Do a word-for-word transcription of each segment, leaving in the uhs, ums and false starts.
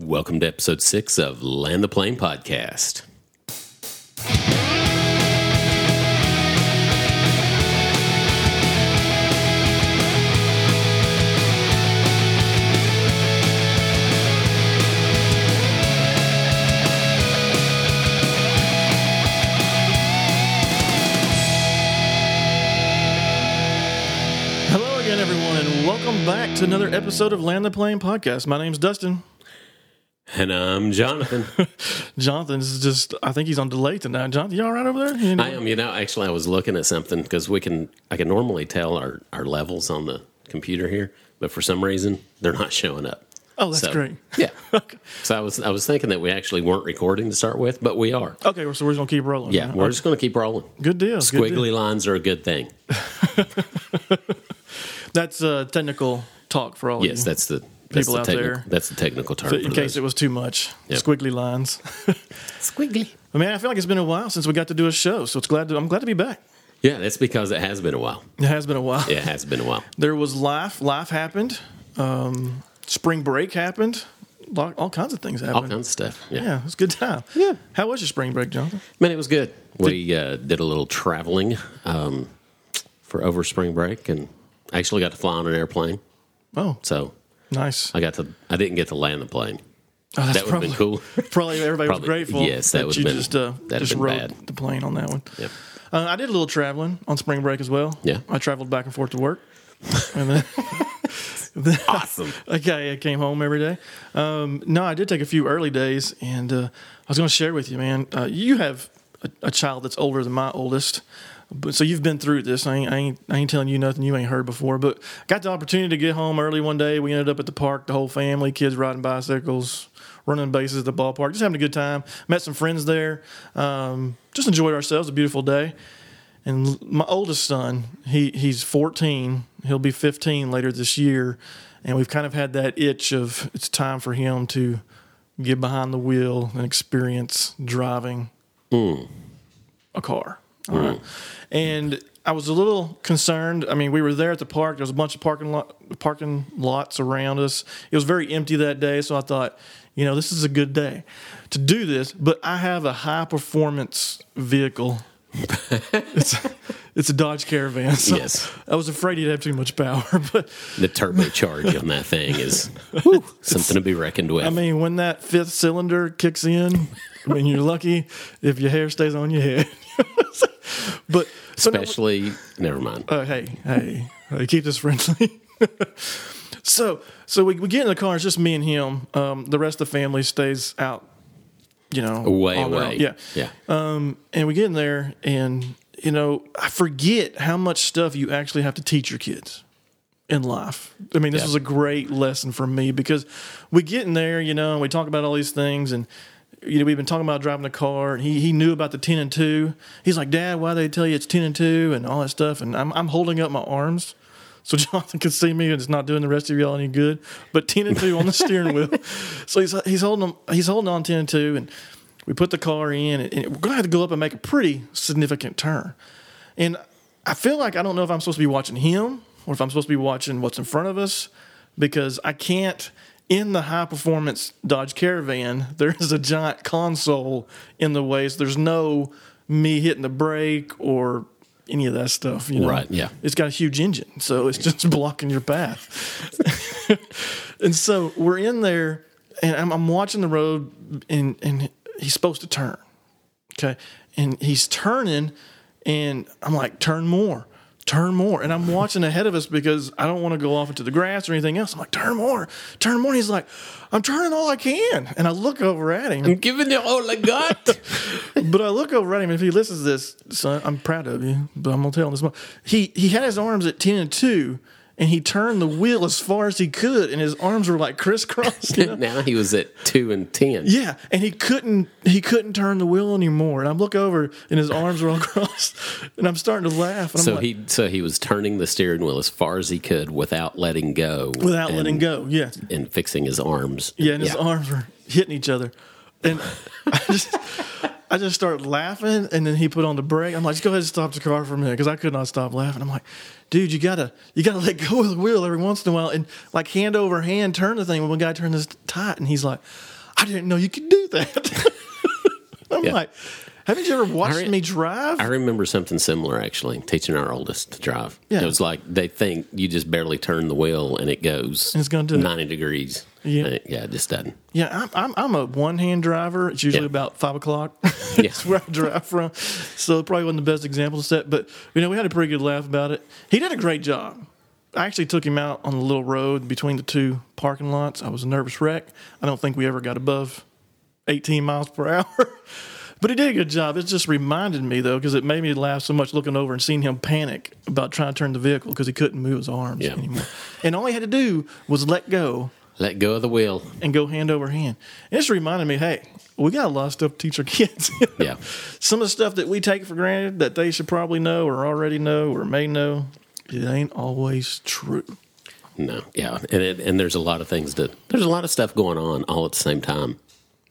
Welcome to episode six of Land the Plane Podcast. Hello again, everyone, and welcome back to another episode of Land the Plane Podcast. My name's Dustin. And I'm Jonathan. Jonathan's just, I think he's on delay tonight. Jonathan, you all right over there? You know? I am. You know, actually, I was looking at something because we can, I can normally tell our, our levels on the computer here, but for some reason, they're not showing up. Oh, that's so great. Yeah. Okay. So I was I was thinking that we actually weren't recording to start with, but we are. Okay, so we're just going to keep rolling. Yeah, right? we're okay. just going to keep rolling. Good deal. Squiggly good deal. Lines are a good thing. That's uh, technical talk for all yes, of you. Yes, that's the... People the out technic- there. That's the technical term. So in for case those. It was too much. Yep. Squiggly lines. Squiggly. I mean, I feel like it's been a while since we got to do a show, so it's glad to, I'm glad to be back. Yeah, that's because it has been a while. It has been a while. Yeah, it has been a while. There was life. Life happened. Um, spring break happened. All kinds of things happened. All kinds of stuff. Yeah, yeah it was a good time. Yeah. How was your spring break, Jonathan? Man, it was good. We uh, did a little traveling um, for over spring break, and actually got to fly on an airplane. Oh. So... Nice. I got to. I didn't get to land the plane. Oh, that's that would probably, have been cool. Probably everybody probably, was grateful. Yes, that, that would have been just, uh, just been rode bad. The plane on that one. Yep. Uh, I did a little traveling on spring break as well. Yeah. I traveled back and forth to work. And then, then awesome. I, okay, I came home every day. Um, no, I did take a few early days, and uh, I was going to share with you, man. Uh, you have a, a child that's older than my oldest. But so you've been through this. I ain't, I ain't, I ain't telling you nothing you ain't heard before. But got the opportunity to get home early one day. We ended up at the park, the whole family, kids riding bicycles, running bases at the ballpark, just having a good time. Met some friends there. Um, just enjoyed ourselves. A beautiful day. And my oldest son, he he's fourteen. He'll be fifteen later this year. And we've kind of had that itch of it's time for him to get behind the wheel and experience driving mm. a car. All right. And I was a little concerned. I mean, we were there at the park. There was a bunch of parking lot, parking lots around us. It was very empty that day, so I thought, you know, this is a good day to do this. But I have a high-performance vehicle. it's, it's a Dodge Caravan. So yes. I was afraid he'd have too much power. But the turbocharge on that thing is whew, something to be reckoned with. I mean, when that fifth cylinder kicks in, I mean, you're lucky if your hair stays on your head. But so especially, now, never mind. Uh, hey, hey, hey, keep this friendly. so, so we, we get in the car. It's just me and him. Um, the rest of the family stays out, you know, away, away. Yeah, yeah. Um, and we get in there, and you know, I forget how much stuff you actually have to teach your kids in life. I mean, this yeah. was a great lesson for me because we get in there, you know, and we talk about all these things and. You know, we've been talking about driving a car, and he he knew about the ten and two. He's like, Dad, why do they tell you it's ten and two and all that stuff? And I'm I'm holding up my arms so Jonathan can see me, and it's not doing the rest of y'all any good. But ten and two on the steering wheel. So he's he's holding he's holding on ten and two, and we put the car in, and, and we're gonna have to go up and make a pretty significant turn. And I feel like I don't know if I'm supposed to be watching him or if I'm supposed to be watching what's in front of us because I can't. In the high-performance Dodge Caravan, there is a giant console in the way, so there's no me hitting the brake or any of that stuff. You know? Right, yeah. It's got a huge engine, so it's just blocking your path. And so we're in there, and I'm, I'm watching the road, and, and he's supposed to turn, okay? And he's turning, and I'm like, turn more. Turn more. And I'm watching ahead of us because I don't want to go off into the grass or anything else. I'm like, turn more, turn more. And he's like, I'm turning all I can. And I look over at him. I'm giving it all I got. But I look over at him. If he listens to this, son, I'm proud of you, but I'm going to tell him this. Moment. He he had his arms at ten and two, and he turned the wheel as far as he could, and his arms were like crisscrossed. You know? Now he was at two and ten. Yeah, and he couldn't he couldn't turn the wheel anymore. And I look over, and his arms were all crossed, and I'm starting to laugh. And so I'm like, he so he was turning the steering wheel as far as he could without letting go. Without and, letting go, yeah. And fixing his arms. Yeah, and yeah. his arms were hitting each other. And I just... I just start laughing, and then he put on the brake. I'm like, just go ahead and stop the car for a minute, because I could not stop laughing. I'm like, dude, you gotta you gotta let go of the wheel every once in a while, and like hand over hand turn the thing. When one guy turned this tight, and he's like, I didn't know you could do that. I'm yeah. like, haven't you ever watched re- me drive? I remember something similar, actually, teaching our oldest to drive. Yeah. It was like they think you just barely turn the wheel and it goes and it's gonna do ninety it. Degrees. Yeah, it, yeah, it just doesn't. Yeah, I'm I'm, I'm a one-hand driver. It's usually yeah. about five o'clock. That's yeah. where I drive from. So it probably wasn't the best example to set. But, you know, we had a pretty good laugh about it. He did a great job. I actually took him out on the little road between the two parking lots. I was a nervous wreck. I don't think we ever got above eighteen miles per hour. But he did a good job. It just reminded me, though, because it made me laugh so much looking over and seeing him panic about trying to turn the vehicle because he couldn't move his arms yeah. anymore. And all he had to do was let go. Let go of the wheel. And go hand over hand. And it's reminded me, hey, we got a lot of stuff to teach our kids. yeah. Some of the stuff that we take for granted that they should probably know or already know or may know, it ain't always true. No. Yeah. And it, and there's a lot of things that – there's a lot of stuff going on all at the same time.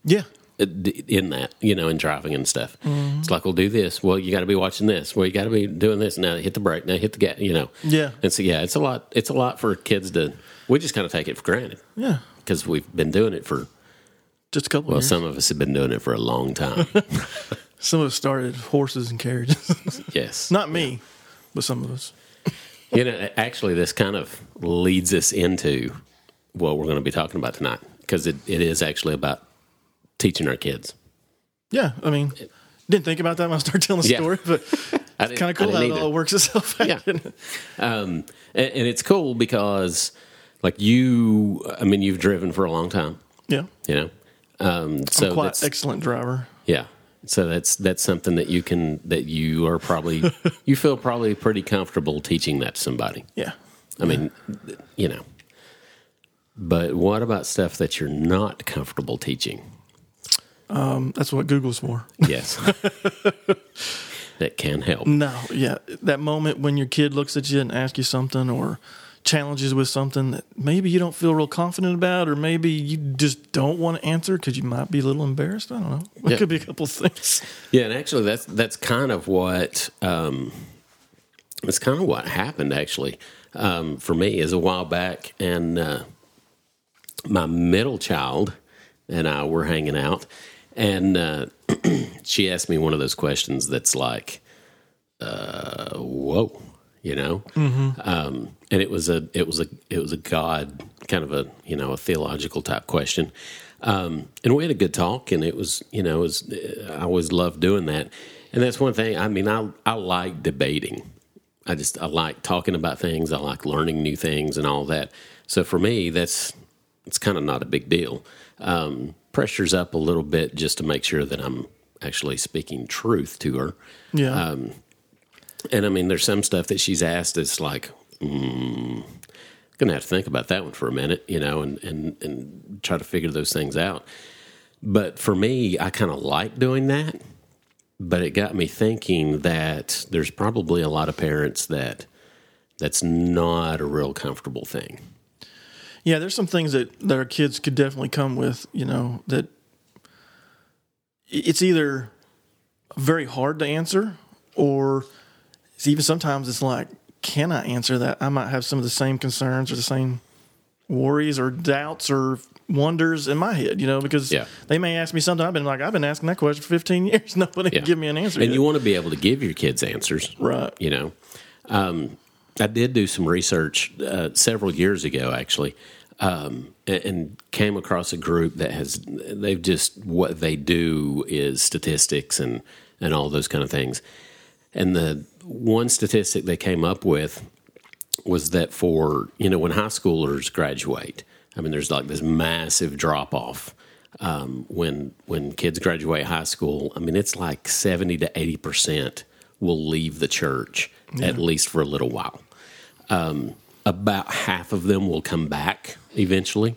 Yeah. In that, you know, in driving and stuff. Mm-hmm. It's like, we'll do this. Well, you got to be watching this. Well, you got to be doing this. Now hit the brake. Now hit the gas, you know. Yeah. And so, yeah, it's a lot. It's a lot for kids to, we just kind of take it for granted. Yeah. Because we've been doing it for just a couple well, years. Well, some of us have been doing it for a long time. Some of us started horses and carriages. Yes. Not me, yeah. but some of us. You know, actually, this kind of leads us into what we're going to be talking about tonight. Because it, it is actually about teaching our kids. Yeah, I mean, didn't think about that when I started telling the yeah. story, but it's kind of cool how either. It all works itself out. Yeah. um, and, and it's cool because, like, you, I mean, you've driven for a long time. Yeah. You know? Um, so I'm quite that's, excellent driver. Yeah. So that's that's something that you can, that you are probably, you feel probably pretty comfortable teaching that to somebody. Yeah. I mean, yeah. you know. But what about stuff that you're not comfortable teaching? Um, that's what Google's for. Yes. That can help. No, yeah. That moment when your kid looks at you and asks you something or challenges with something that maybe you don't feel real confident about, or maybe you just don't want to answer because you might be a little embarrassed. I don't know. It yeah. could be a couple of things. Yeah, and actually that's that's kind of what um, that's kind of what happened actually um, for me is a while back, and uh, my middle child and I were hanging out. And uh, she asked me one of those questions that's like, uh, "Whoa," you know. Mm-hmm. Um, and it was a, it was a, it was a God kind of a, you know, a theological type question. Um, and we had a good talk, and it was, you know, it was, I always loved doing that. And that's one thing. I mean, I I like debating. I just I like talking about things. I like learning new things and all that. So for me, that's it's kind of not a big deal. Um, pressure's up a little bit just to make sure that I'm actually speaking truth to her. Yeah. Um, and I mean, there's some stuff that she's asked that's like, mm, gonna have to think about that one for a minute, you know, and, and, and try to figure those things out. But for me, I kind of like doing that, but it got me thinking that there's probably a lot of parents that that's not a real comfortable thing. Yeah, there's some things that, that our kids could definitely come with, you know, that it's either very hard to answer, or it's even sometimes it's like, can I answer that? I might have some of the same concerns or the same worries or doubts or wonders in my head, you know, because yeah. they may ask me something. I've been like, I've been asking that question for fifteen years. Nobody yeah. can give me an answer. And yet. You want to be able to give your kids answers. Right. You know, um, I did do some research uh, several years ago, actually. Um, and, and came across a group that has, they've just, what they do is statistics and, and all those kind of things. And the one statistic they came up with was that for, you know, when high schoolers graduate, I mean, there's like this massive drop-off um, when, when kids graduate high school. I mean, it's like seventy to eighty percent will leave the church yeah. at least for a little while. Um, About half of them will come back eventually,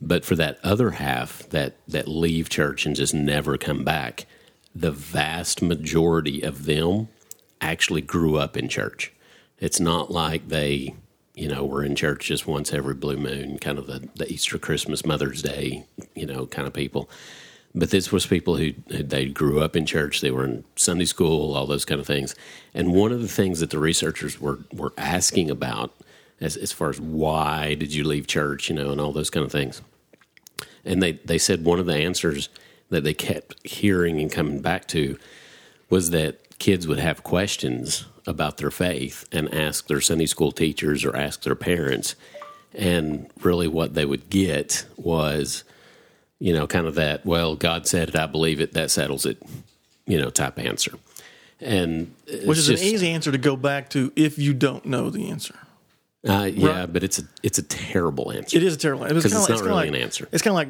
but for that other half that, that leave church and just never come back, the vast majority of them actually grew up in church. It's not like they, you know, were in church just once every blue moon, kind of the, the Easter, Christmas, Mother's Day, you know, kind of people. But this was people who, they grew up in church, they were in Sunday school, all those kind of things. And one of the things that the researchers were, were asking about, as, as far as why did you leave church, you know, and all those kind of things. And they, they said one of the answers that they kept hearing and coming back to was that kids would have questions about their faith and ask their Sunday school teachers or ask their parents. And really what they would get was, you know, kind of that, well, God said it, I believe it, that settles it, you know, type answer. And which is just an easy answer to go back to if you don't know the answer. Uh, yeah, right? But it's a it's a terrible answer. It is a terrible answer. Because it's, it's not it's really like, an answer. It's kind of like,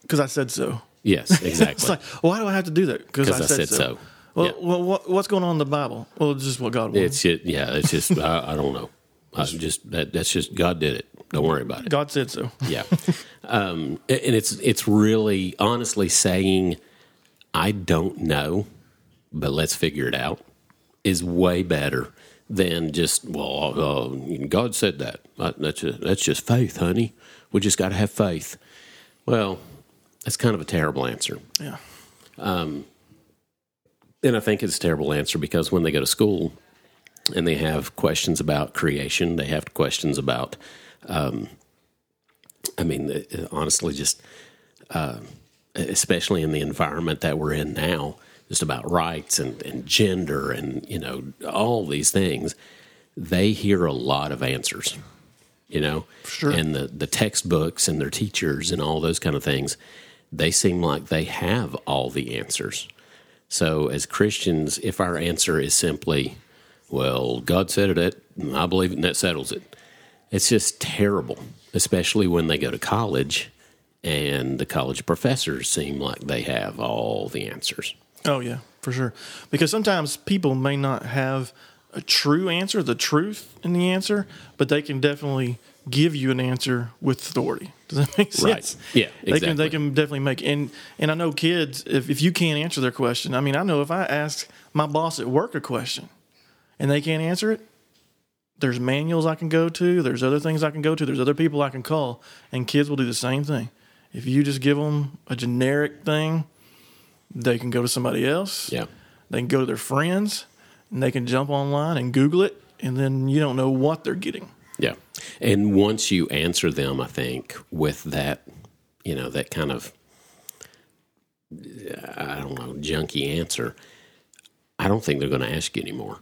because I said so. Yes, exactly. It's like, why do I have to do that? Because I, I said, said so. so. Well, yeah. well what, what's going on in the Bible? Well, it's just what God wants. It's just, yeah, it's just, I, I don't know. I just that, That's just, God did it. Don't worry about it. God said so. Yeah. Um, and it's it's really honestly saying, I don't know, but let's figure it out, is way better than just, well, uh, God said that. That's just, that's just faith, honey. We just got to have faith. Well, that's kind of a terrible answer. Yeah. Um, and I think it's a terrible answer because when they go to school and they have questions about creation, they have questions about Um, I mean, honestly, just uh, especially in the environment that we're in now, just about rights and, and gender and, you know, all these things, they hear a lot of answers, you know? Sure. And the, the textbooks and their teachers and all those kind of things, they seem like they have all the answers. So as Christians, if our answer is simply, well, God said it, I believe it, and that settles it, it's just terrible, especially when they go to college and the college professors seem like they have all the answers. Oh, yeah, for sure. Because sometimes people may not have a true answer, the truth in the answer, but they can definitely give you an answer with authority. Does that make sense? Right. Yeah, exactly. They can, they can definitely make, and, and I know kids, if, if you can't answer their question, I mean, I know if I ask my boss at work a question and they can't answer it, there's manuals I can go to. There's other things I can go to. There's other people I can call. And kids will do the same thing. If you just give them a generic thing, they can go to somebody else. Yeah. They can go to their friends, and they can jump online and Google it, and then you don't know what they're getting. Yeah. And once you answer them, I think, with that, you know, that kind of, I don't know, junky answer, I don't think they're going to ask you anymore.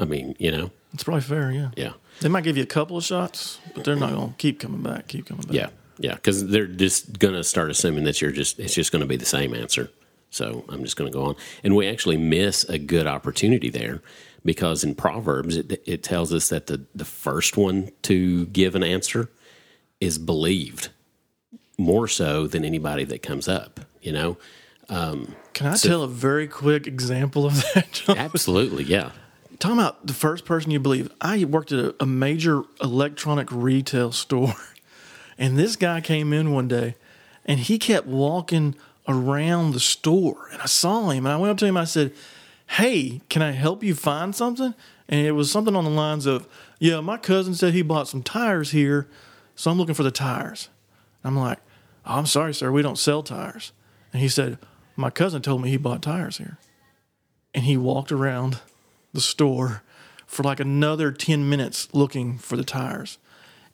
I mean, you know. It's probably fair, yeah. Yeah. They might give you a couple of shots, but they're not going to keep coming back, keep coming back. Yeah, yeah, because they're just going to start assuming that you're just, it's just going to be the same answer. So I'm just going to go on. And we actually miss a good opportunity there because in Proverbs, it, it tells us that the, the first one to give an answer is believed more so than anybody that comes up, you know. Um, Can I so, tell a very quick example of that, John? Absolutely, yeah. Talking about the first person you believe, I worked at a, a major electronic retail store, and this guy came in one day, and he kept walking around the store, and I saw him, and I went up to him, I said, hey, can I help you find something? And it was something on the lines of, yeah, my cousin said he bought some tires here, so I'm looking for the tires. I'm like, oh, I'm sorry, sir, we don't sell tires. And he said, my cousin told me he bought tires here. And he walked around the store for like another ten minutes looking for the tires.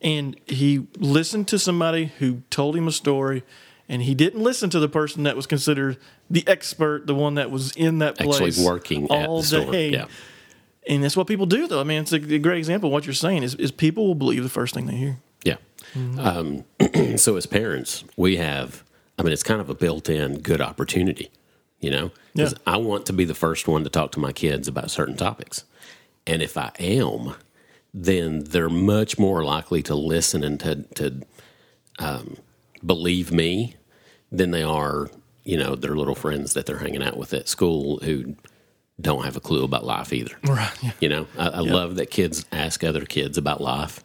And he listened to somebody who told him a story, and he didn't listen to the person that was considered the expert, the one that was in that place. Actually working all at the day. Store. Yeah. And that's what people do, though. I mean, it's a great example of what you're saying is, is people will believe the first thing they hear. Yeah. Mm-hmm. Um, so as parents, we have, I mean, it's kind of a built-in good opportunity. You know, because yeah. I want to be the first one to talk to my kids about certain topics. And if I am, then they're much more likely to listen and to, to um, believe me than they are, you know, their little friends that they're hanging out with at school who don't have a clue about life either. Right. Yeah. You know, I, I yeah. love that kids ask other kids about life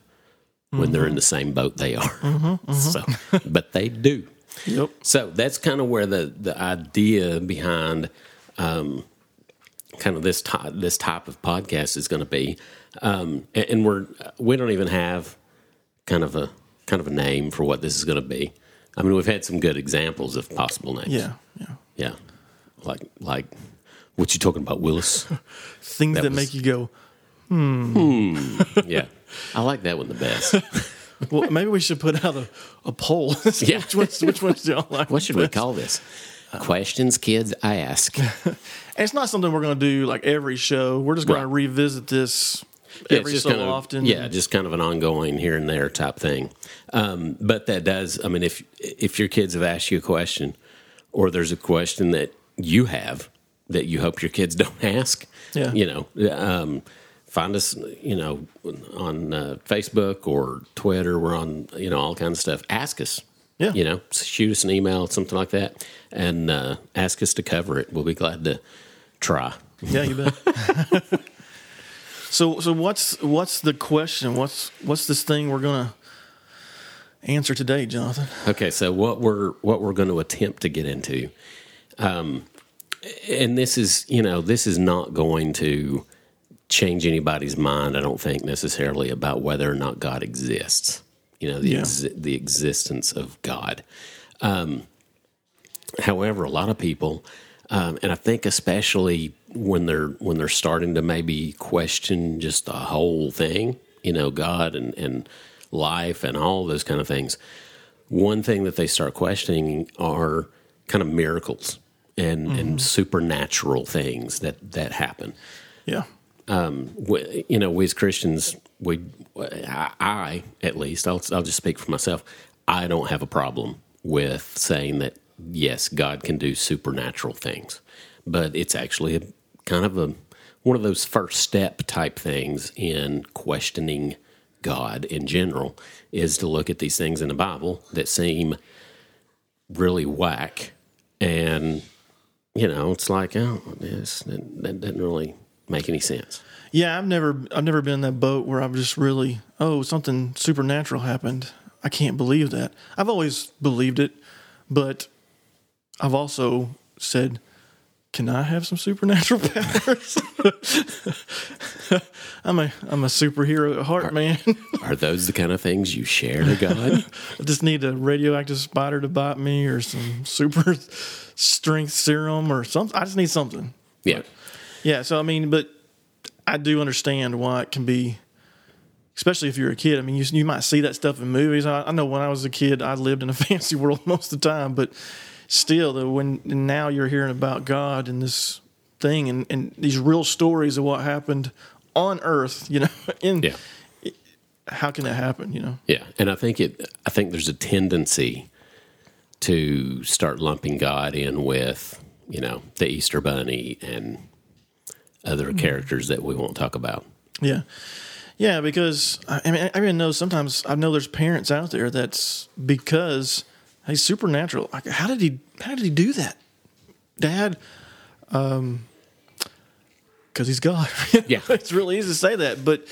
when mm-hmm. they're in the same boat they are. Mm-hmm, mm-hmm. So, but they do. Yep. So that's kind of where the, the idea behind um, kind of this ty- this type of podcast is going to be, um, and, and we're we don't even have kind of a kind of a name for what this is going to be. I mean, we've had some good examples of possible names. Yeah, yeah, yeah. Like, like, what you talking about, Willis? Things that, that was, make you go, hmm. Hmm. Yeah, I like that one the best. Well, maybe we should put out a, a poll. Yeah, which ones, which ones do y'all like? What should best? We call this? Um, Questions Kids Ask. It's not something we're going to do like every show. We're just going right. to revisit this yeah, every so kind of, often. Yeah, just kind of an ongoing here and there type thing. Um, but that does, I mean, if if your kids have asked you a question, or there's a question that you have that you hope your kids don't ask, yeah. you know, um, find us, you know, on uh, Facebook or Twitter. We're on, you know, all kinds of stuff. Ask us. Yeah. You know, shoot us an email, something like that, and uh, ask us to cover it. We'll be glad to try. Yeah, you bet. so, so what's what's the question? What's what's this thing we're gonna answer today, Jonathan? Okay, so what we're what we're going to attempt to get into, um, and this is you know this is not going to change anybody's mind, I don't think necessarily, about whether or not God exists. You know, the yeah. ex- the existence of God. Um, however, a lot of people, um, and I think especially when they're when they're starting to maybe question just the whole thing, you know, God and, and life and all those kind of things, one thing that they start questioning are kind of miracles and, mm-hmm. and supernatural things that, that happen. Yeah. Um, we, you know, we as Christians, we, I, I at least, I'll, I'll just speak for myself. I don't have a problem with saying that, yes, God can do supernatural things, but it's actually a kind of a, one of those first step type things in questioning God in general is to look at these things in the Bible that seem really whack. And, you know, it's like, oh, this, that, that doesn't really make any sense. Yeah, I've never I've never been in that boat where I've just really, oh, something supernatural happened. I can't believe that. I've always believed it, but I've also said, can I have some supernatural powers? I'm a I'm a superhero at heart, are, man. Are those the kind of things you share to God? I just need a radioactive spider to bite me or some super strength serum or something. I just need something. Yeah. But, yeah, so I mean, but I do understand why it can be, especially if you're a kid. I mean, you you might see that stuff in movies. I, I know when I was a kid, I lived in a fantasy world most of the time, but still, the, when now you're hearing about God and this thing and, and these real stories of what happened on Earth, you know, in yeah. it, how can that happen? You know, yeah, and I think it. I think there's a tendency to start lumping God in with, you know, the Easter Bunny and other characters that we won't talk about. Yeah. Yeah, because I mean, I even know sometimes I know there's parents out there that's because he's supernatural. Like, how did he, how did he do that? Dad, um, cause he's God. Yeah. It's really easy to say that, but,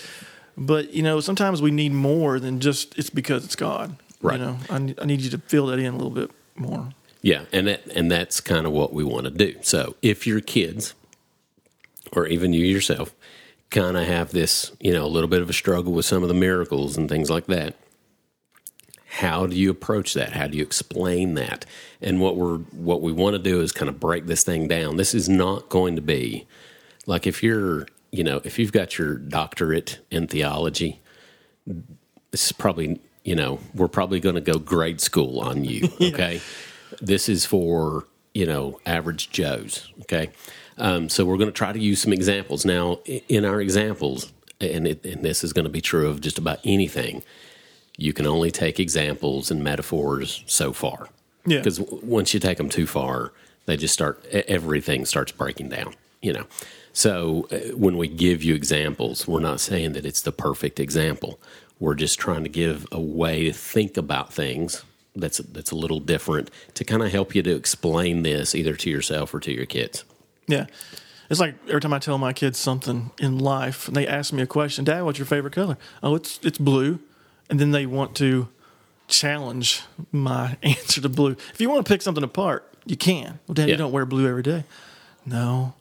but you know, sometimes we need more than just, it's because it's God. Right. You know, I, I need you to fill that in a little bit more. Yeah. And that, and that's kind of what we want to do. So if your kids, or even you yourself, kind of have this, you know, a little bit of a struggle with some of the miracles and things like that, how do you approach that? How do you explain that? And what we're what we want to do is kind of break this thing down. This is not going to be like if you're, you know, if you've got your doctorate in theology, this is probably, you know, we're probably going to go grade school on you, okay? Yeah. This is for, you know, average Joes, okay? Um, so we're going to try to use some examples. Now, in our examples, and, it, and this is going to be true of just about anything, you can only take examples and metaphors so far. Yeah. Because once you take them too far, they just start, everything starts breaking down, you know. So when we give you examples, we're not saying that it's the perfect example. We're just trying to give a way to think about things that's that's a little different to kind of help you to explain this either to yourself or to your kids. Yeah. It's like every time I tell my kids something in life and they ask me a question, Dad, what's your favorite color? Oh, it's it's blue. And then they want to challenge my answer to blue. If you want to pick something apart, you can. Well, Dad, yeah. you don't wear blue every day. No.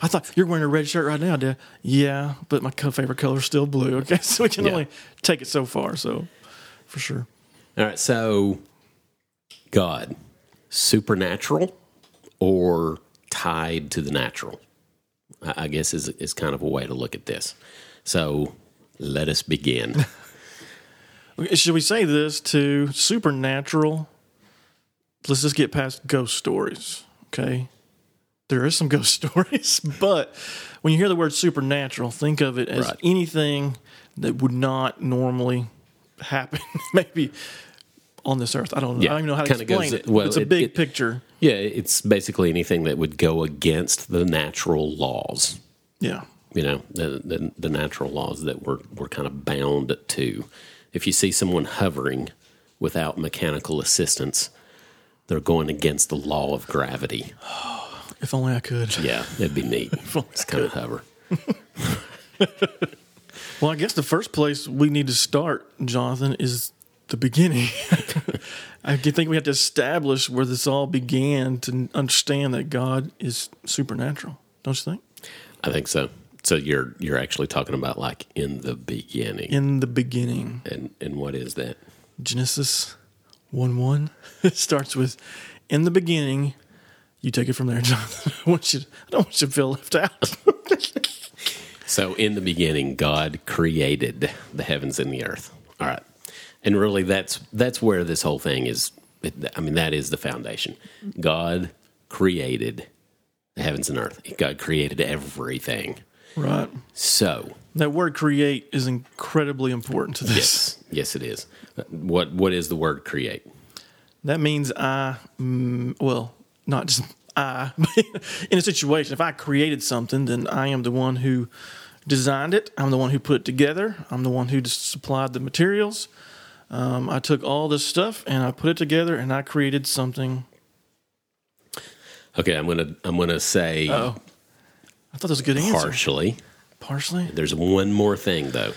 I thought, you're wearing a red shirt right now, Dad. Yeah, but my favorite color is still blue. Okay, so we can yeah. only take it so far, so for sure. All right, so God supernatural or tied to the natural? I guess is is kind of a way to look at this. So let us begin. Should we say this to supernatural? Let's just get past ghost stories, okay? There is some ghost stories, but when you hear the word supernatural, think of it as right. anything that would not normally happen, maybe on this earth. I don't know. Yeah, I don't even know how to explain goes, it. Well, it's a it, big it, picture. Yeah, it's basically anything that would go against the natural laws. Yeah. You know, the the, the natural laws that we're, we're kind of bound to. If you see someone hovering without mechanical assistance, they're going against the law of gravity. Oh, if only I could. Yeah, that'd be neat. Just kind of hover. Well, I guess the first place we need to start, Jonathan, is the beginning. I think we have to establish where this all began to understand that God is supernatural. Don't you think? I think so. So you're you're actually talking about like in the beginning. In the beginning. And and what is that? Genesis one one. It starts with, in the beginning. You take it from there, Jonathan. I, want you to, I don't want you to feel left out. So in the beginning, God created the heavens and the earth. All right. And really, that's that's where this whole thing is. I mean, that is the foundation. God created the heavens and earth. God created everything. Right. So that word "create" is incredibly important to this. Yes, yes, it is. What What is the word "create"? That means I. Mm, well, not just I. But in a situation, if I created something, then I am the one who designed it. I'm the one who put it together. I'm the one who supplied the materials. Um, I took all this stuff and I put it together and I created something. Okay, I'm gonna I'm gonna say. Oh, I thought that was a good answer. Partially, partially. There's one more thing though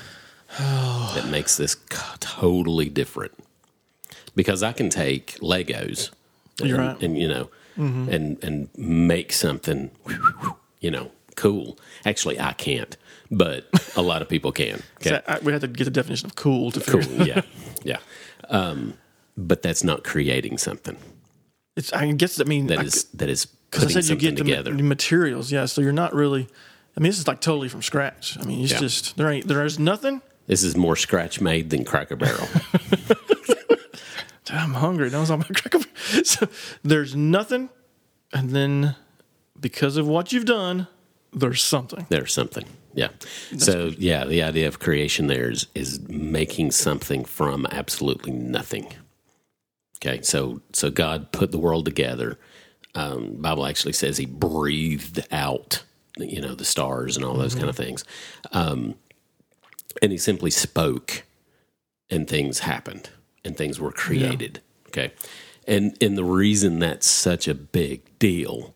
oh. that makes this totally different, because I can take Legos and, right. and you know mm-hmm. and and make something you know cool. Actually, I can't. But a lot of people can. Okay? So I, we have to get the definition of cool to figure cool, yeah, yeah. Um, but that's not creating something. It's, I guess I mean that I, is that is putting I said something you get together. The materials, yeah. So you're not really. I mean, this is like totally from scratch. I mean, it's yeah. just there ain't there is nothing. This is more scratch made than Cracker Barrel. I'm hungry. That was all my Cracker Barrel. So there's nothing, and then because of what you've done, there's something. There's something. Yeah. So, yeah, the idea of creation there is, is making something from absolutely nothing. Okay, so so God put the world together. Um, Bible actually says he breathed out, you know, the stars and all those mm-hmm. kind of things. Um, and he simply spoke, and things happened, and things were created. Yeah. Okay, and and the reason that's such a big deal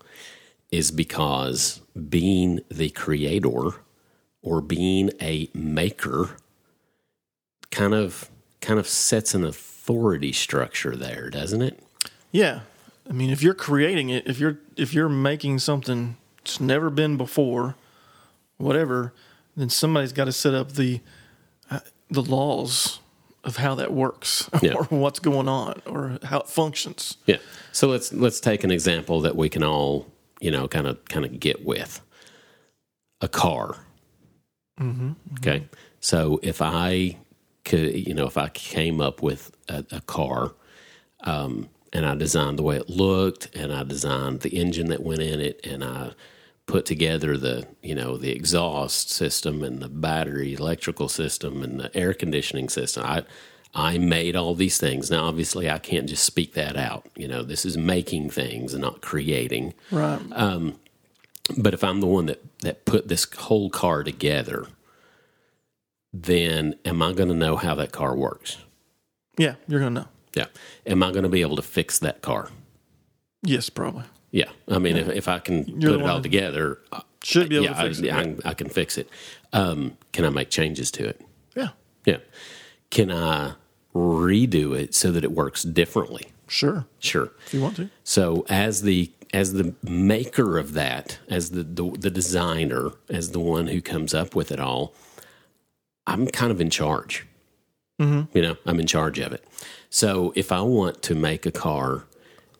is because being the creator or being a maker kind of kind of sets an authority structure there, doesn't it? Yeah. I mean, if you're creating it, if you're if you're making something that's never been before, whatever, then somebody's got to set up the uh, the laws of how that works yeah. or what's going on or how it functions. Yeah. So let's let's take an example that we can all, you know, kind of kind of get with. A car. Mm-hmm, mm-hmm. Okay, so if I could, you know, if I came up with a, a car, um, and I designed the way it looked, and I designed the engine that went in it, and I put together the, you know, the exhaust system and the battery electrical system and the air conditioning system, I I made all these things. Now, obviously, I can't just speak that out. You know, this is making things and not creating. Right. Um, But if I'm the one that, that put this whole car together, then am I going to know how that car works? Yeah, you're going to know. Yeah. Am I going to be able to fix that car? Yes, probably. Yeah. I mean, yeah. If, if I can you're put it all together, should be able yeah, to fix I, it. Yeah, I can, I can fix it. Um, can I make changes to it? Yeah. Yeah. Can I redo it so that it works differently? Sure. Sure. If you want to. So as the... As the maker of that, as the, the the designer, as the one who comes up with it all, I'm kind of in charge. Mm-hmm. You know, I'm in charge of it. So if I want to make a car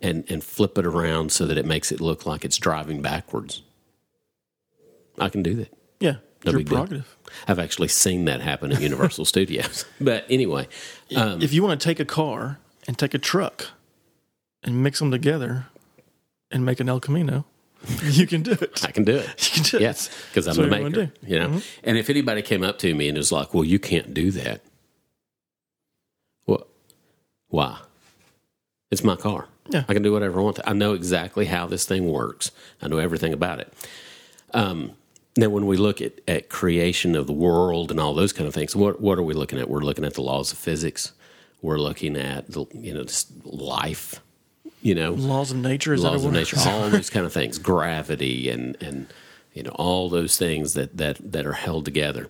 and, and flip it around so that it makes it look like it's driving backwards. I can do that. Yeah. No your big prerogative. Deal. I've actually seen that happen at Universal Studios. But anyway. Um, if you want to take a car and take a truck and mix them together and make an El Camino, you can do it. I can do it. You can do it. Yes, because I'm the maker. You know? Mm-hmm. And if anybody came up to me and was like, well, you can't do that. Well, why? It's my car. Yeah. I can do whatever I want to. I know exactly how this thing works. I know everything about it. Um, now, when we look at, at creation of the world and all those kind of things, what what are we looking at? We're looking at the laws of physics. We're looking at the, you know just life. You know, laws of nature. Is laws that a word? Of nature. All those kind of things, gravity, and and you know all those things that that that are held together.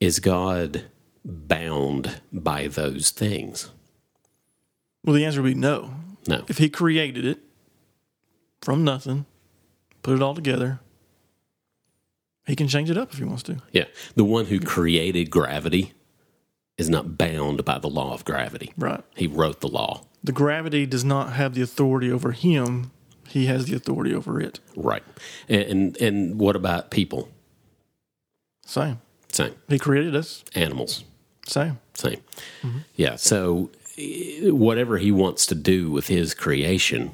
Is God bound by those things? Well, the answer would be no. No. If he created it from nothing, put it all together, he can change it up if he wants to. Yeah. The one who created gravity is not bound by the law of gravity. Right. He wrote the law. The gravity does not have the authority over him. He has the authority over it. Right. And and, and what about people? Same. Same. He created us. Animals. Same. Same. Mm-hmm. Yeah. So whatever he wants to do with his creation,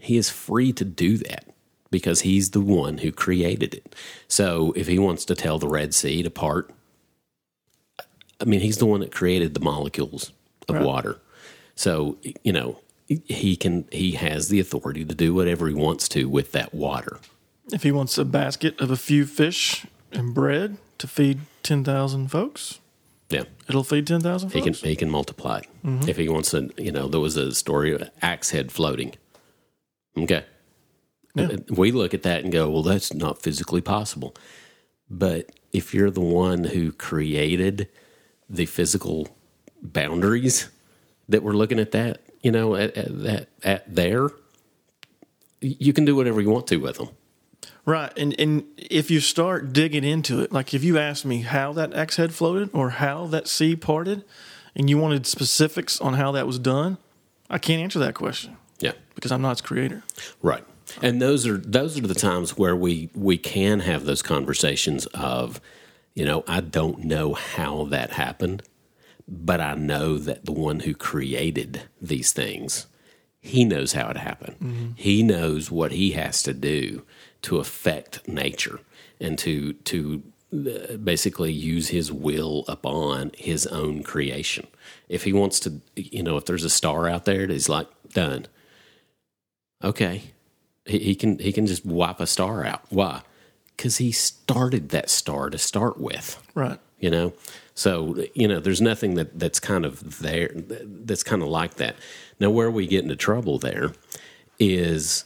he is free to do that because he's the one who created it. So if he wants to tell the Red Sea to part, I mean, he's the one that created the molecules of right. water. So, you know, he can he has the authority to do whatever he wants to with that water. If he wants a basket of a few fish and bread to feed ten thousand folks, yeah, it'll feed ten thousand folks. He can, he can multiply it. Mm-hmm. If he wants to, you know, there was a story of an axe head floating. Okay. Yeah. We look at that and go, well, that's not physically possible. But if you're the one who created the physical boundaries that we're looking at that, you know, at, at that at there, you can do whatever you want to with them. Right. And and if you start digging into it, like if you asked me how that axe head floated or how that sea parted and you wanted specifics on how that was done, I can't answer that question. Yeah. Because I'm not its creator. Right. And those are those are the times where we, we can have those conversations of, you know, I don't know how that happened, but I know that the one who created these things, he knows how it happened. Mm-hmm. He knows what he has to do to affect nature and to to basically use his will upon his own creation. If he wants to, you know, if there's a star out there, he's like, done. Okay. He, he can he can just wipe a star out. Why? Because he started that star to start with. Right. You know? So, you know, there's nothing that, that's kind of there, that's kind of like that. Now, where we get into trouble there is,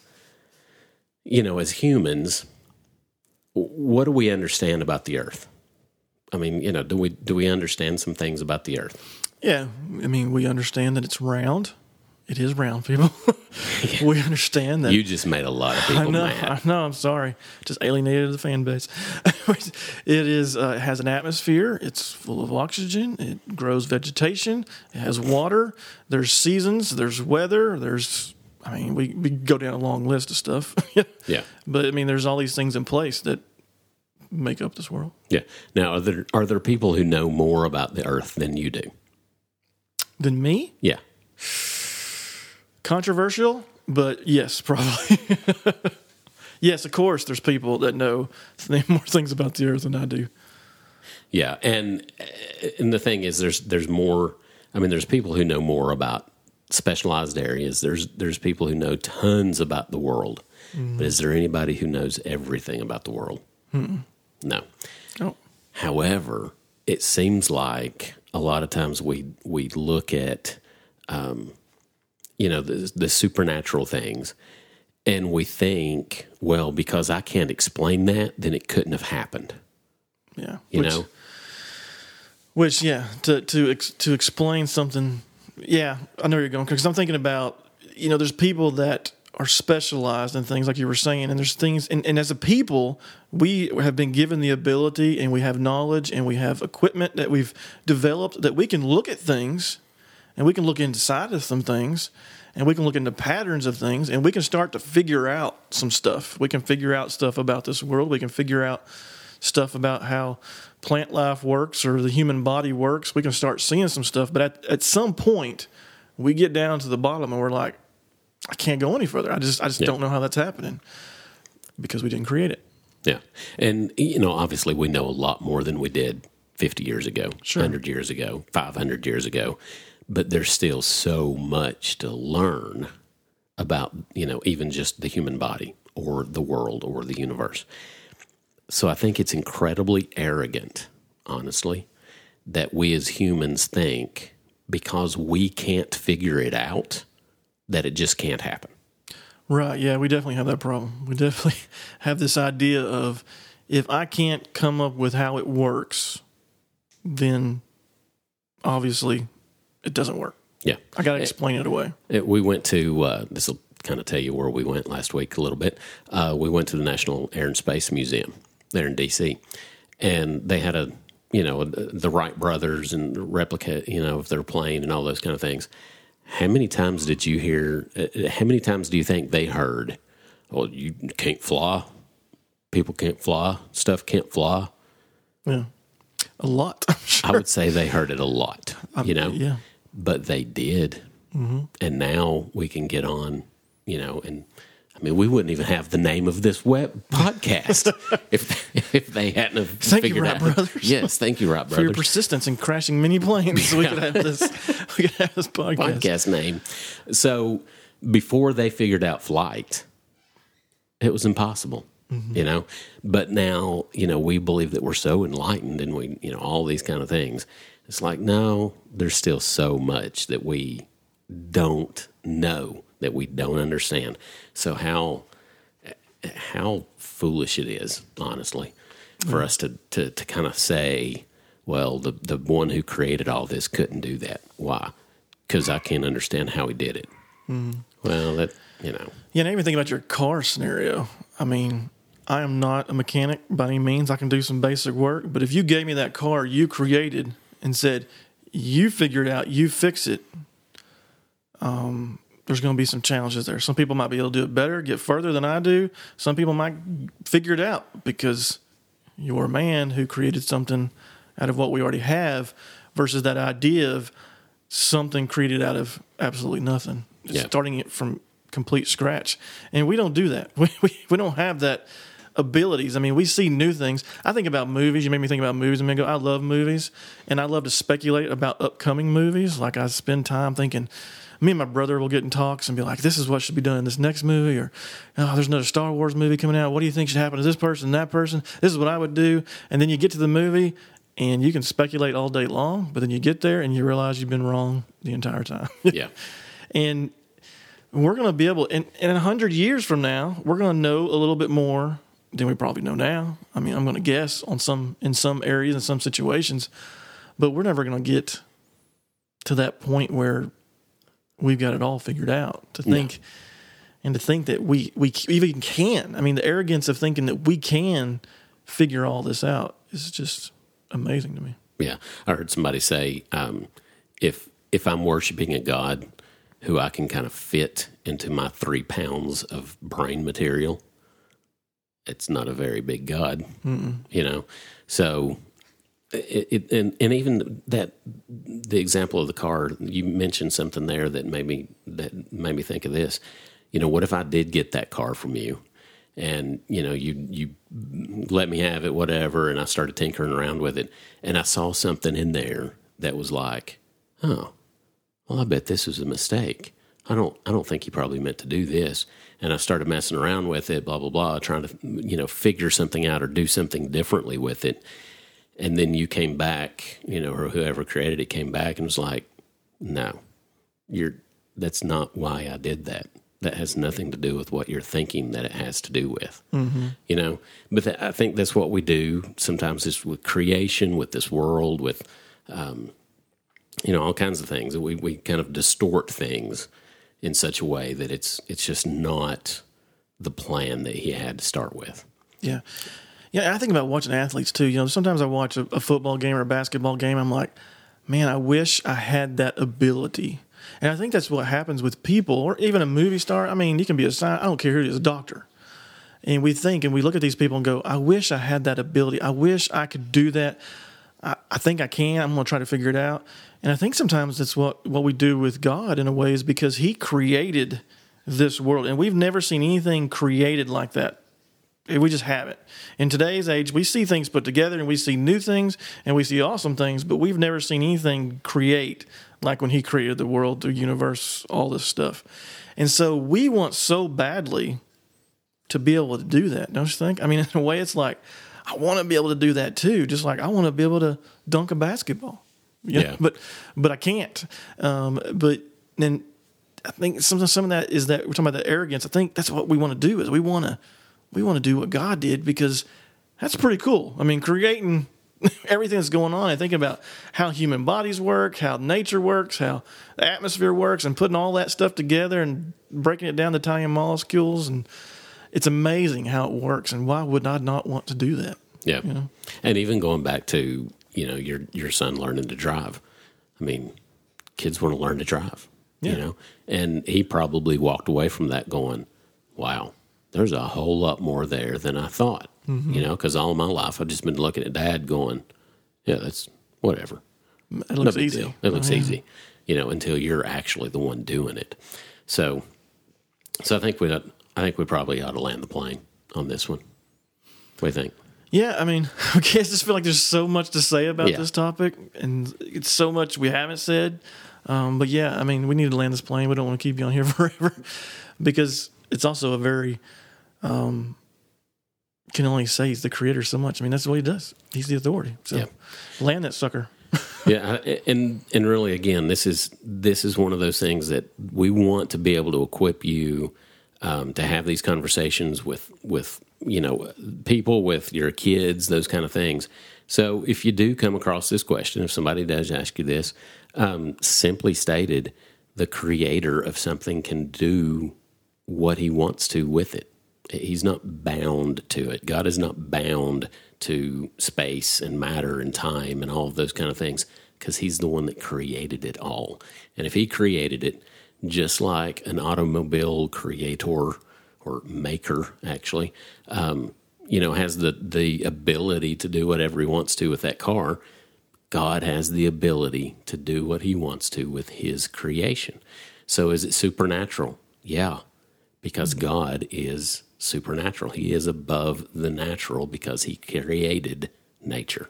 you know, as humans, what do we understand about the earth? I mean, you know, do we do we understand some things about the earth? Yeah. I mean, we understand that it's round. It is round, people. Yeah. We understand that. You just made a lot of people I know, mad. I know, I'm sorry. Just alienated the fan base. it is, uh, it has an atmosphere. It's full of oxygen. It grows vegetation. It has water. There's seasons. There's weather. There's, I mean, we, we go down a long list of stuff. Yeah. But, I mean, there's all these things in place that make up this world. Yeah. Now, are there are there people who know more about the earth than you do? Than me? Yeah. Controversial, but yes, probably. Yes, of course, there's people that know more things about the earth than I do. Yeah, and and the thing is, there's there's more. I mean, there's people who know more about specialized areas. There's there's people who know tons about the world. Mm-hmm. But is there anybody who knows everything about the world? Mm-mm. No. Oh. However, it seems like a lot of times we we look at. Um, you know, the, the supernatural things. And we think, well, because I can't explain that, then it couldn't have happened. Yeah. You which, know? Which, yeah, to to ex, to explain something. Yeah, I know where you're going. Because I'm thinking about, you know, there's people that are specialized in things like you were saying. And there's things, and, and as a people, we have been given the ability and we have knowledge and we have equipment that we've developed that we can look at things. And we can look inside of some things and we can look into patterns of things, and we can start to figure out some stuff. We can figure out stuff about this world. We can figure out stuff about how plant life works or the human body works. We can start seeing some stuff. But at, at some point, we get down to the bottom, and we're like, I can't go any further. I just I just yeah. don't know how that's happening, because we didn't create it. Yeah. And, you know, obviously we know a lot more than we did fifty years ago, sure. one hundred years ago, five hundred years ago. But there's still so much to learn about, you know, even just the human body or the world or the universe. So I think it's incredibly arrogant, honestly, that we as humans think because we can't figure it out that it just can't happen. Right, yeah, we definitely have that problem. We definitely have this idea of, if I can't come up with how it works, then obviously it doesn't work. Yeah. I got to explain it, it away. It, we went to, uh, this will kind of tell you where we went last week a little bit. Uh, we went to the National Air and Space Museum there in D C, and they had a, you know, a, the Wright brothers and replica, you know, of their plane and all those kind of things. How many times did you hear, uh, how many times do you think they heard, well, you can't fly, people can't fly, stuff can't fly? Yeah, a lot, I'm sure. I would say they heard it a lot, um, you know? Yeah. But they did, mm-hmm. and now we can get on, you know, and, I mean, we wouldn't even have the name of this web podcast if if they hadn't have thank figured you, Wright out. Thank you, Wright brothers. Yes, thank you, Wright brothers. For your persistence in crashing many planes, yeah. we could have this. We could have this podcast. podcast name. So before they figured out flight, it was impossible, mm-hmm. you know. But now, you know, we believe that we're so enlightened, and we, you know, all these kind of things. It's like, no, there's still so much that we don't know, that we don't understand. So how how foolish it is, honestly, for mm-hmm. us to, to, to kind of say, well, the, the one who created all this couldn't do that. Why? Because I can't understand how he did it. Mm-hmm. Well, that, you know. Yeah, and even think about your car scenario. I mean, I am not a mechanic by any means. I can do some basic work. But if you gave me that car you created and said, you figure it out, you fix it, um... there's going to be some challenges there. Some people might be able to do it better, get further than I do. Some people might figure it out because you're a man who created something out of what we already have, versus that idea of something created out of absolutely nothing, yeah. starting it from complete scratch. And we don't do that. We, we we don't have that abilities. I mean, we see new things. I think about movies. You made me think about movies. I mean, I go, I love movies, and I love to speculate about upcoming movies. Like, I spend time thinking. Me and my brother will get in talks and be like, this is what should be done in this next movie, or, oh, there's another Star Wars movie coming out. What do you think should happen to this person, that person? This is what I would do. And then you get to the movie, and you can speculate all day long, but then you get there, and you realize you've been wrong the entire time. Yeah. And we're going to be able, in one hundred years from now, we're going to know a little bit more than we probably know now. I mean, I'm going to guess on some in some areas and some situations, but we're never going to get to that point where we've got it all figured out. To think yeah. and to think that we, we even can. I mean, the arrogance of thinking that we can figure all this out is just amazing to me. Yeah. I heard somebody say, um, if if I'm worshiping a God who I can kind of fit into my three pounds of brain material, it's not a very big God, Mm-mm. you know? So... It, it, and, and even that, the example of the car, you mentioned something there that made me that made me think of this. You know, what if I did get that car from you, and you know, you you let me have it, whatever, and I started tinkering around with it, and I saw something in there that was like, oh, well, I bet this was a mistake. I don't I don't think he probably meant to do this. And I started messing around with it, blah blah blah, trying to you know figure something out or do something differently with it. And then you came back, you know, or whoever created it came back and was like, no, you're, that's not why I did that. That has nothing to do with what you're thinking that it has to do with, mm-hmm. you know. But th- I think that's what we do sometimes is with creation, with this world, with, um, you know, all kinds of things. We we kind of distort things in such a way that it's it's just not the plan that he had to start with. Yeah. Yeah, I think about watching athletes, too. You know, sometimes I watch a, a football game or a basketball game. I'm like, man, I wish I had that ability. And I think that's what happens with people, or even a movie star. I mean, you can be a scientist, I don't care who it is, a doctor. And we think and we look at these people and go, I wish I had that ability. I wish I could do that. I, I think I can. I'm going to try to figure it out. And I think sometimes that's what, what we do with God in a way, is because he created this world. And we've never seen anything created like that. We just haven't. In today's age, we see things put together and we see new things and we see awesome things, but we've never seen anything create like when he created the world, the universe, all this stuff. And so we want so badly to be able to do that, don't you think? I mean, in a way, it's like, I want to be able to do that too, just like I want to be able to dunk a basketball. You know? Yeah. But but I can't. Um, but then I think some, some of that is that we're talking about the arrogance. I think that's what we want to do, is we want to we want to do what God did, because that's pretty cool. I mean, creating everything that's going on and thinking about how human bodies work, how nature works, how the atmosphere works, and putting all that stuff together and breaking it down to tiny molecules, and it's amazing how it works, and why would I not want to do that? Yeah. You know? And even going back to, you know, your your son learning to drive. I mean, kids want to learn to drive, yeah. you know, and he probably walked away from that going, wow, there's a whole lot more there than I thought, mm-hmm. you know, because all my life I've just been looking at dad going, yeah, that's whatever. It looks no easy. Deal. It looks oh, yeah. easy, you know, until you're actually the one doing it. So, so I think we got... I think we probably ought to land the plane on this one. What do you think? Yeah, I mean, okay, I just feel like there's so much to say about yeah. this topic, and it's so much we haven't said. Um, but yeah, I mean, we need to land this plane. We don't want to keep you on here forever, because it's also a very um, can only say he's the creator so much. I mean, that's what he does. He's the authority. So yeah. land that sucker. yeah, and and really, again, this is this is one of those things that we want to be able to equip you. Um, to have these conversations with, with, you know, people, with your kids, those kind of things. So if you do come across this question, if somebody does ask you this, um, simply stated, the creator of something can do what he wants to with it. He's not bound to it. God is not bound to space and matter and time and all of those kind of things, because he's the one that created it all. And if he created it, just like an automobile creator or maker, actually, um, you know, has the, the ability to do whatever he wants to with that car, God has the ability to do what he wants to with his creation. So is it supernatural? Yeah, because God is supernatural. He is above the natural, because he created nature.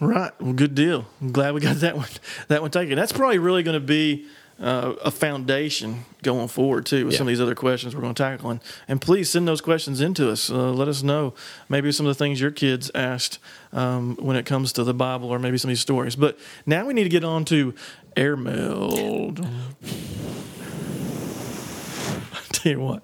Right. Well, good deal. I'm glad we got that one that one taken. That's probably really going to be uh, a foundation going forward, too, with yeah. some of these other questions we're going to tackle. And, and please send those questions into us. Uh, let us know maybe some of the things your kids asked um, when it comes to the Bible, or maybe some of these stories. But now we need to get on to airmail. I tell you what.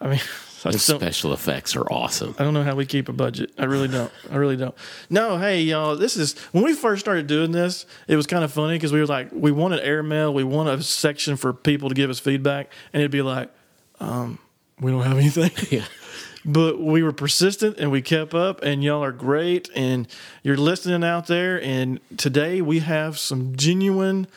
I mean... The special effects are awesome. I don't know how we keep a budget. I really don't. I really don't. No, hey, y'all, this is... When we first started doing this, it was kind of funny, because we were like, we wanted airmail. We wanted a section for people to give us feedback. And it'd be like, um, we don't have anything. Yeah. But we were persistent, and we kept up, and y'all are great. And you're listening out there. And today we have some genuine...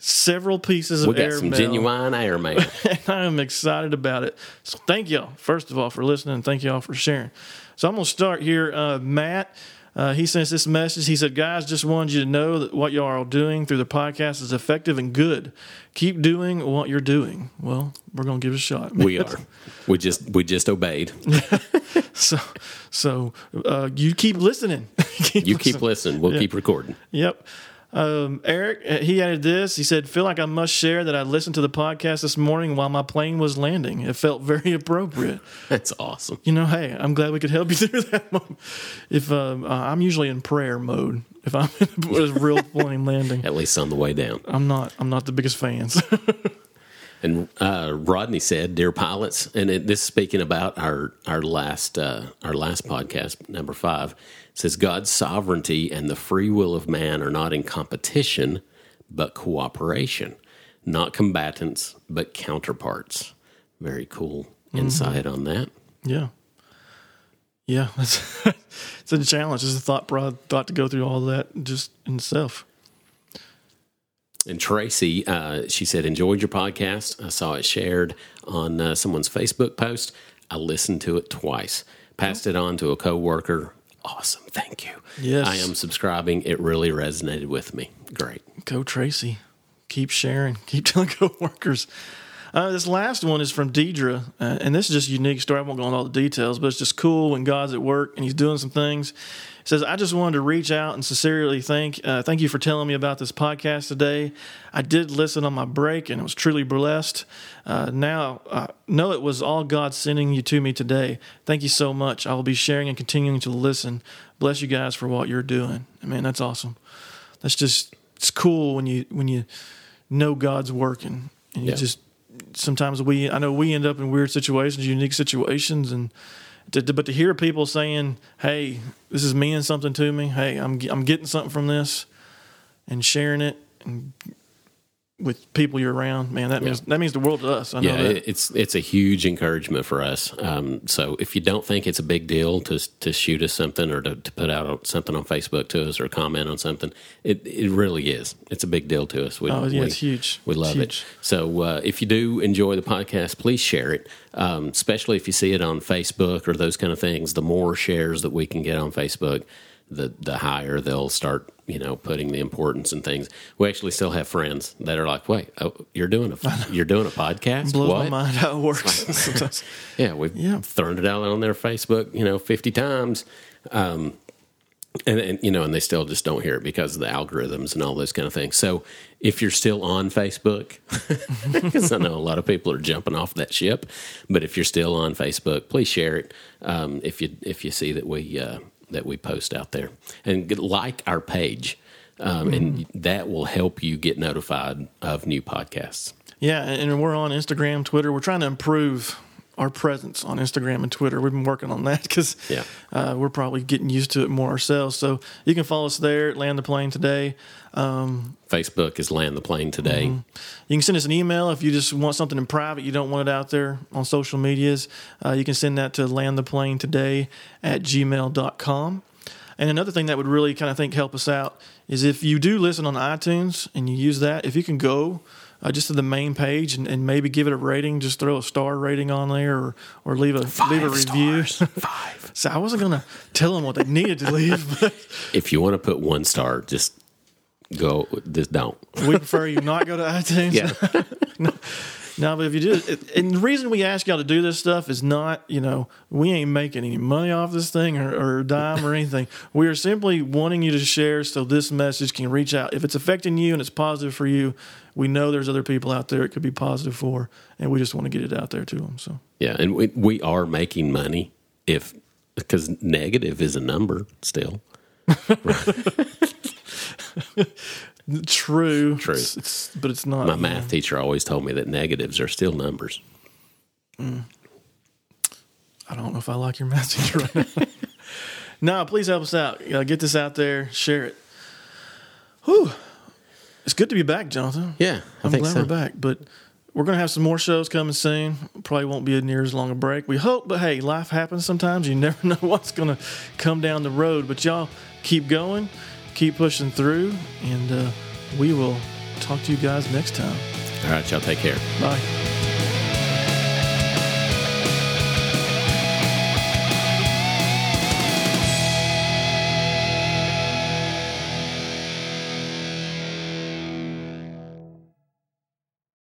Several pieces of airmail. We got some genuine airmail. And I am excited about it. So thank y'all, first of all, for listening, and thank y'all for sharing. So I'm going to start here. Uh, Matt, uh, he sent us this message. He said, guys, just wanted you to know that what y'all are doing through the podcast is effective and good. Keep doing what you're doing. Well, we're going to give it a shot. Man. We are. We just we just obeyed. so so uh, you keep listening. keep you listening. keep listening. We'll yeah. keep recording. Yep. Um, Eric, he added this. He said, feel like I must share that I listened to the podcast this morning while my plane was landing. It felt very appropriate. That's awesome. You know, hey, I'm glad we could help you through that moment. If um, uh, I'm usually in prayer mode if I'm in a real plane landing. At least on the way down. I'm not I'm not the biggest fan. And uh, Rodney said, dear pilots, and it, this speaking about our, our last uh, our last podcast, number five, says, God's sovereignty and the free will of man are not in competition, but cooperation. Not combatants, but counterparts. Very cool insight mm-hmm. on that. Yeah. Yeah. That's, it's a challenge. It's a thought, thought to go through all that just in itself. And Tracy, uh, she said, enjoyed your podcast. I saw it shared on uh, someone's Facebook post. I listened to it twice. Passed it on to a coworker. Awesome. Thank you. Yes. I am subscribing. It really resonated with me. Great. Go Tracy. Keep sharing. Keep telling coworkers. Uh, this last one is from Deidre, uh, and this is just a unique story. I won't go into all the details, but it's just cool when God's at work and he's doing some things. It says, I just wanted to reach out and sincerely thank uh, thank you for telling me about this podcast today. I did listen on my break, and it was truly blessed. Uh, now, I know it was all God sending you to me today. Thank you so much. I will be sharing and continuing to listen. Bless you guys for what you're doing. I mean, that's awesome. That's just, it's cool when you, when you know God's working, and you yeah. just... Sometimes we, I know we end up in weird situations, unique situations, and to, to, but to hear people saying, "Hey, this is meaning something to me. Hey, I'm I'm getting something from this," and sharing it and with people you're around, man, that yeah. means that means the world to us. I know yeah, that. it's it's a huge encouragement for us. Um, so if you don't think it's a big deal to to shoot us something or to, to put out something on Facebook to us or comment on something, it, it really is. It's a big deal to us. We, oh yeah, we, it's huge. We love huge. it. So uh, if you do enjoy the podcast, please share it. Um, especially if you see it on Facebook or those kind of things. The more shares that we can get on Facebook, the the higher they'll start, you know, putting the importance and things. We actually still have friends that are like, wait, oh, you're doing a you're doing a podcast? Blows what? my mind how it works. Like, yeah, we've yeah. thrown it out on their Facebook, you know, fifty times. Um, and, and, you know, and they still just don't hear it because of the algorithms and all those kind of things. So if you're still on Facebook, because I know a lot of people are jumping off that ship, but if you're still on Facebook, please share it. Um, if you, if you see that we... Uh, that we post out there, and like our page, um, and that will help you get notified of new podcasts. Yeah, and we're on Instagram, Twitter. We're trying to improve our presence on Instagram and Twitter. We've been working on that because yeah. uh, we're probably getting used to it more ourselves. So you can follow us there at Land the Plane Today. Um, Facebook is Land the Plane Today. Mm-hmm. You can send us an email if you just want something in private. You don't want it out there on social medias. Uh, you can send that to landtheplanetoday at gmail dot com. And another thing that would really kind of think help us out is if you do listen on iTunes and you use that, if you can go Uh, just to the main page and, and maybe give it a rating. Just throw a star rating on there, or, or leave a Five leave a review. Five. So I wasn't gonna tell them what they needed to leave. But if you want to put one star, just go. Just don't. We prefer you not go to iTunes. Yeah. no, no, but if you do, it, and the reason we ask y'all to do this stuff is not, you know, we ain't making any money off this thing or, or dime or anything. We are simply wanting you to share so this message can reach out. If it's affecting you and it's positive for you, we know there's other people out there it could be positive for, and we just want to get it out there to them. So yeah, and we we are making money if because negative is a number still. True, true, it's, it's, but it's not. My math know. teacher always told me that negatives are still numbers. Mm. I don't know if I like your math teacher right now. No, please help us out. Uh, get this out there, share it. Whew. It's good to be back, Jonathan. Yeah, I I'm think glad so. we're back. But we're going to have some more shows coming soon. Probably won't be near as long a break. We hope, but hey, life happens sometimes. You never know what's going to come down the road. But y'all keep going, keep pushing through, and uh, we will talk to you guys next time. All right, y'all take care. Bye.